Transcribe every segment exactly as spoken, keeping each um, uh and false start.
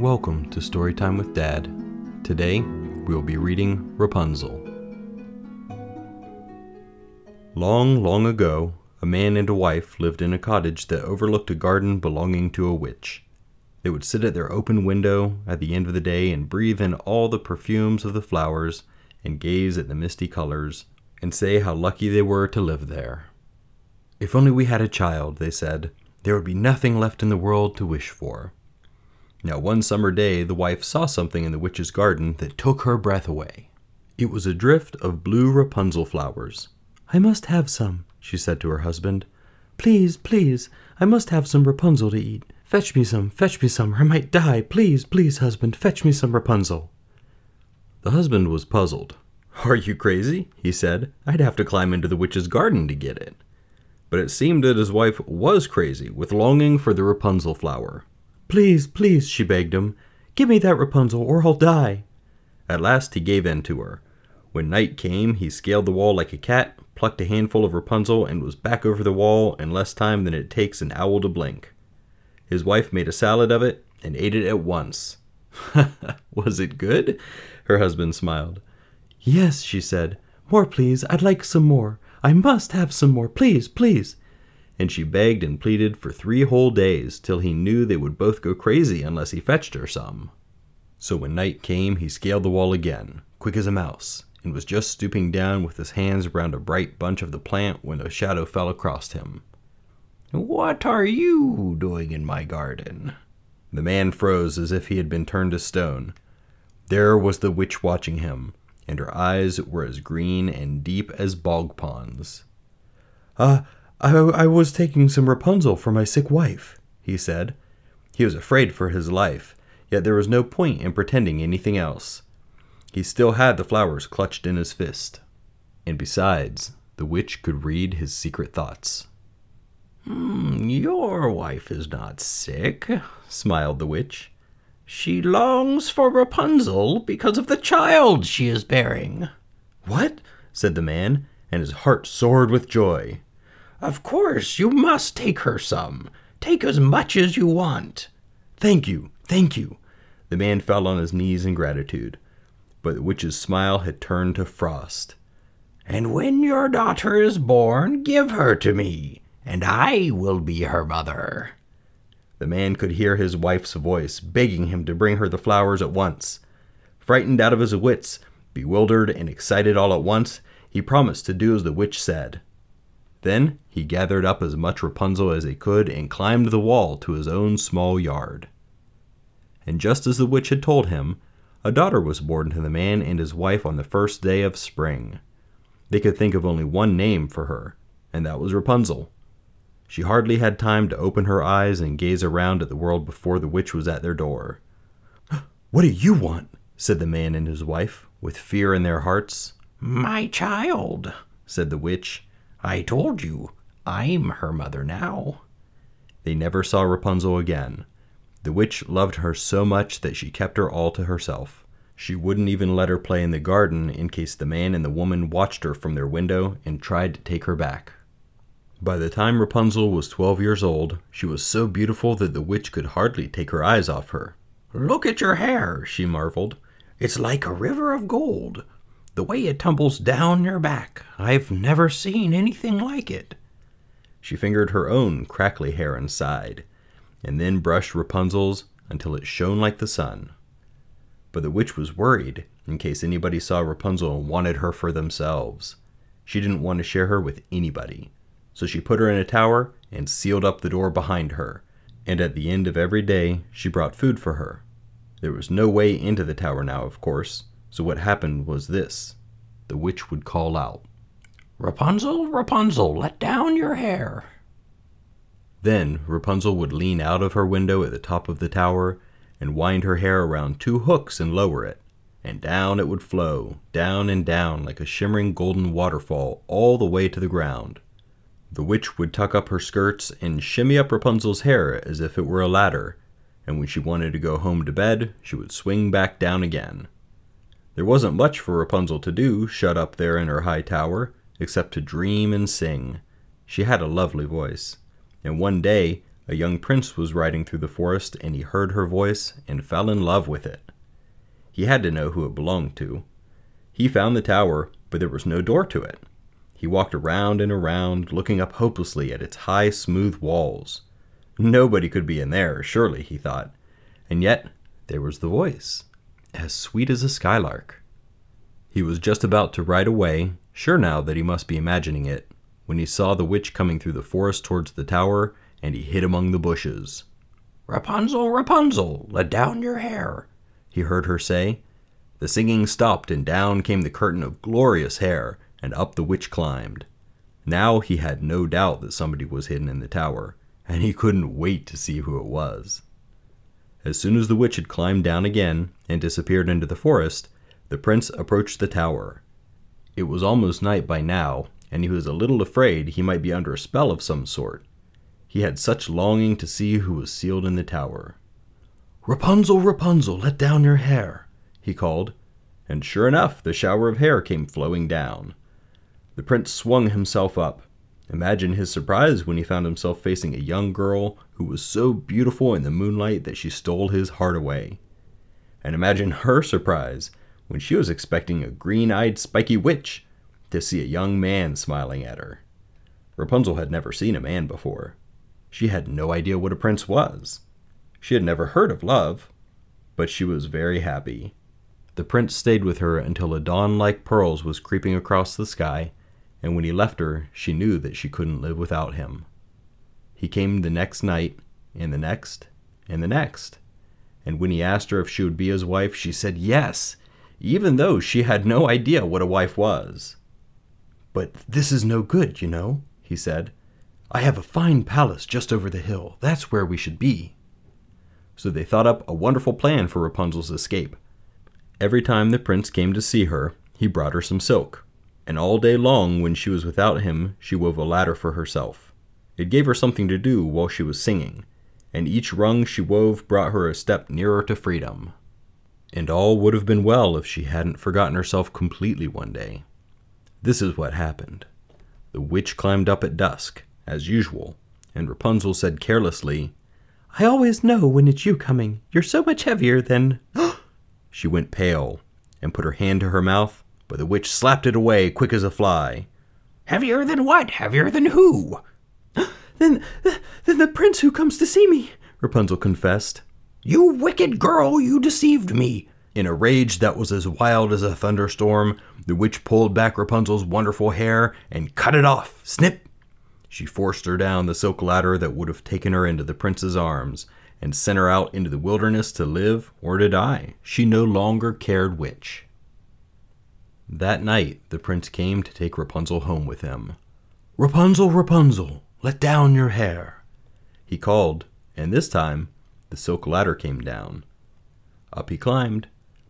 Welcome to Storytime with Dad. Today, we will be reading Rapunzel. Long, long ago, a man and a wife lived in a cottage that overlooked a garden belonging to a witch. They would sit at their open window at the end of the day and breathe in all the perfumes of the flowers and gaze at the misty colors and say how lucky they were to live there. "If only we had a child," they said, "there would be nothing left in the world to wish for." Now one summer day, the wife saw something in the witch's garden that took her breath away. It was a drift of blue Rapunzel flowers. "I must have some," she said to her husband. "Please, please, I must have some Rapunzel to eat. Fetch me some, fetch me some, or I might die. Please, please, husband, fetch me some Rapunzel." The husband was puzzled. "Are you crazy?" he said. "I'd have to climb into the witch's garden to get it." But it seemed that his wife was crazy with longing for the Rapunzel flower. "Please, please," she begged him, "give me that Rapunzel or I'll die." At last he gave in to her. When night came, he scaled the wall like a cat, plucked a handful of Rapunzel, and was back over the wall in less time than it takes an owl to blink. His wife made a salad of it and ate it at once. "Was it good?" her husband smiled. "Yes," she said. "More, please. I'd like some more. I must have some more. Please, please." And she begged and pleaded for three whole days, till he knew they would both go crazy unless he fetched her some. So when night came, he scaled the wall again, quick as a mouse, and was just stooping down with his hands round a bright bunch of the plant when a shadow fell across him. "What are you doing in my garden?" The man froze as if he had been turned to stone. There was the witch watching him, and her eyes were as green and deep as bog ponds. "Ah, uh, I, I was taking some Rapunzel for my sick wife," he said. He was afraid for his life, yet there was no point in pretending anything else. He still had the flowers clutched in his fist. And besides, the witch could read his secret thoughts. Mm, "Your wife is not sick," smiled the witch. "She longs for Rapunzel because of the child she is bearing." "What?" said the man, and his heart soared with joy. "Of course, you must take her some. Take as much as you want." "Thank you, thank you." The man fell on his knees in gratitude, but the witch's smile had turned to frost. "And when your daughter is born, give her to me, and I will be her mother." The man could hear his wife's voice begging him to bring her the flowers at once. Frightened out of his wits, bewildered and excited all at once, he promised to do as the witch said. Then he gathered up as much Rapunzel as he could and climbed the wall to his own small yard. And just as the witch had told him, a daughter was born to the man and his wife on the first day of spring. They could think of only one name for her, and that was Rapunzel. She hardly had time to open her eyes and gaze around at the world before the witch was at their door. "What do you want?" said the man and his wife, with fear in their hearts. "My child," said the witch. "I told you, I'm her mother now." They never saw Rapunzel again. The witch loved her so much that she kept her all to herself. She wouldn't even let her play in the garden in case the man and the woman watched her from their window and tried to take her back. By the time Rapunzel was twelve years old, she was so beautiful that the witch could hardly take her eyes off her. "Look at your hair," she marveled. "It's like a river of gold. The way it tumbles down your back, I've never seen anything like it." She fingered her own crackly hair and sighed, and then brushed Rapunzel's until it shone like the sun. But the witch was worried in case anybody saw Rapunzel and wanted her for themselves. She didn't want to share her with anybody, so she put her in a tower and sealed up the door behind her, and at the end of every day she brought food for her. There was no way into the tower now, of course. So what happened was this. The witch would call out, "Rapunzel, Rapunzel, let down your hair." Then Rapunzel would lean out of her window at the top of the tower and wind her hair around two hooks and lower it, and down it would flow, down and down like a shimmering golden waterfall all the way to the ground. The witch would tuck up her skirts and shimmy up Rapunzel's hair as if it were a ladder, and when she wanted to go home to bed, she would swing back down again. There wasn't much for Rapunzel to do, shut up there in her high tower, except to dream and sing. She had a lovely voice, and one day A young prince was riding through the forest, and he heard her voice and fell in love with it. He had to know who it belonged to. He found the tower, but there was no door to it. He walked around and around, looking up hopelessly at its high, smooth walls. Nobody could be in there, surely, he thought. And yet, there was the voice, as sweet as a skylark. He was just about to ride away, sure now that he must be imagining it, when he saw the witch coming through the forest towards the tower, and he hid among the bushes. "Rapunzel, Rapunzel, let down your hair," he heard her say. The singing stopped, and down came the curtain of glorious hair, and up the witch climbed. Now he had no doubt that somebody was hidden in the tower, and he couldn't wait to see who it was. As soon as the witch had climbed down again and disappeared into the forest, the prince approached the tower. It was almost night by now, and he was a little afraid he might be under a spell of some sort. He had such longing to see who was sealed in the tower. "Rapunzel, Rapunzel, let down your hair," he called, and sure enough the shower of hair came flowing down. The prince swung himself up. Imagine his surprise when he found himself facing a young girl who was so beautiful in the moonlight that she stole his heart away. And imagine her surprise when she was expecting a green-eyed, spiky witch to see a young man smiling at her. Rapunzel had never seen a man before. She had no idea what a prince was. She had never heard of love, but she was very happy. The prince stayed with her until a dawn like pearls was creeping across the sky, and when he left her, she knew that she couldn't live without him. He came the next night, and the next, and the next, and when he asked her if she would be his wife, she said yes, even though she had no idea what a wife was. "But this is no good, you know," he said. "I have a fine palace just over the hill. That's where we should be." So they thought up a wonderful plan for Rapunzel's escape. Every time the prince came to see her, he brought her some silk, and all day long when she was without him, she wove a ladder for herself. It gave her something to do while she was singing, and each rung she wove brought her a step nearer to freedom. And all would have been well if she hadn't forgotten herself completely one day. This is what happened. The witch climbed up at dusk, as usual, and Rapunzel said carelessly, "I always know when it's you coming. You're so much heavier than—" She went pale, and put her hand to her mouth, but the witch slapped it away quick as a fly. "Heavier than what? Heavier than who?" Then, then the prince who comes to see me," Rapunzel confessed. "You wicked girl, you deceived me." In a rage that was as wild as a thunderstorm, the witch pulled back Rapunzel's wonderful hair and cut it off. Snip! She forced her down the silk ladder that would have taken her into the prince's arms, and sent her out into the wilderness to live or to die. She no longer cared which. That night, the prince came to take Rapunzel home with him. "Rapunzel, Rapunzel, let down your hair," he called, and this time, the silk ladder came down. Up he climbed,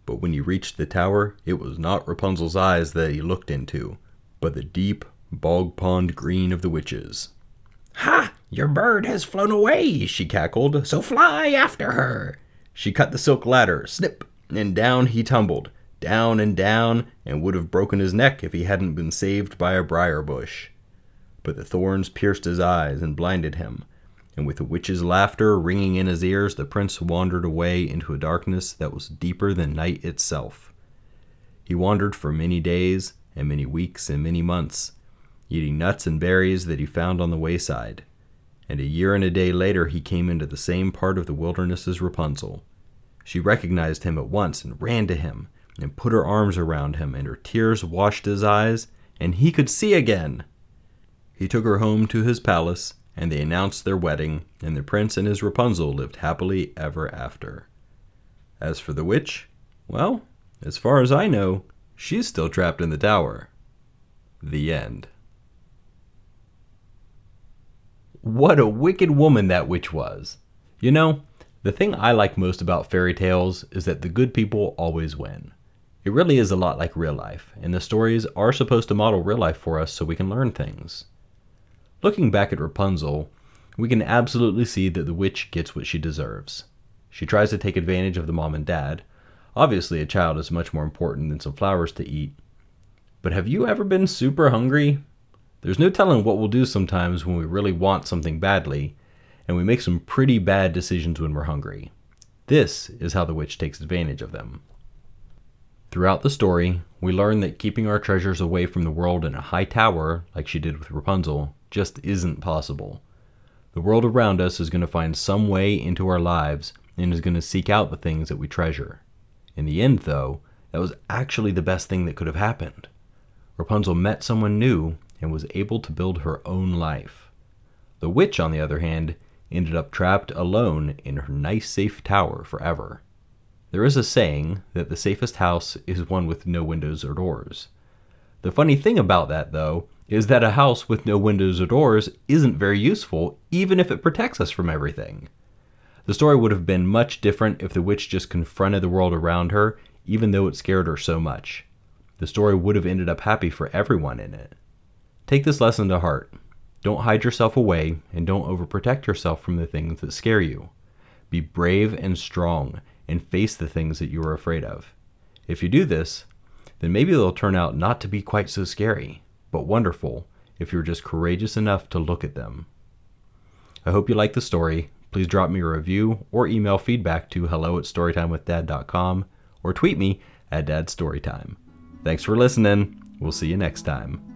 but when he reached the tower, it was not Rapunzel's eyes that he looked into, but the deep, bog-pond green of the witches. "Ha! Your bird has flown away," she cackled, "so fly after her." She cut the silk ladder, snip, and down he tumbled, down and down, and would have broken his neck if he hadn't been saved by a briar bush. But the thorns pierced his eyes and blinded him, and with the witch's laughter ringing in his ears, the prince wandered away into a darkness that was deeper than night itself. He wandered for many days, and many weeks, and many months, eating nuts and berries that he found on the wayside. And a year and a day later he came into the same part of the wilderness as Rapunzel. She recognized him at once and ran to him, and put her arms around him, and her tears washed his eyes, and he could see again. He took her home to his palace, and they announced their wedding, and the prince and his Rapunzel lived happily ever after. As for the witch, well, as far as I know, she's still trapped in the tower. The end. What a wicked woman that witch was. You know, the thing I like most about fairy tales is that the good people always win. It really is a lot like real life, and the stories are supposed to model real life for us so we can learn things. Looking back at Rapunzel, we can absolutely see that the witch gets what she deserves. She tries to take advantage of the mom and dad. Obviously, a child is much more important than some flowers to eat. But have you ever been super hungry? There's no telling what we'll do sometimes when we really want something badly, and we make some pretty bad decisions when we're hungry. This is how the witch takes advantage of them. Throughout the story, we learn that keeping our treasures away from the world in a high tower, like she did with Rapunzel, just isn't possible. The world around us is going to find some way into our lives and is going to seek out the things that we treasure. In the end, though, that was actually the best thing that could have happened. Rapunzel met someone new and was able to build her own life. The witch, on the other hand, ended up trapped alone in her nice safe tower forever. There is a saying that the safest house is one with no windows or doors. The funny thing about that, though, is that a house with no windows or doors isn't very useful, even if it protects us from everything. The story would have been much different if the witch just confronted the world around her, even though it scared her so much. The story would have ended up happy for everyone in it. Take this lesson to heart. Don't hide yourself away, and don't overprotect yourself from the things that scare you. Be brave and strong, and face the things that you are afraid of. If you do this, then maybe they'll turn out not to be quite so scary, but wonderful if you're just courageous enough to look at them. I hope you like the story. Please drop me a review or email feedback to hello at storytime with dad dot com or tweet me at dadstorytime. Thanks for listening. We'll see you next time.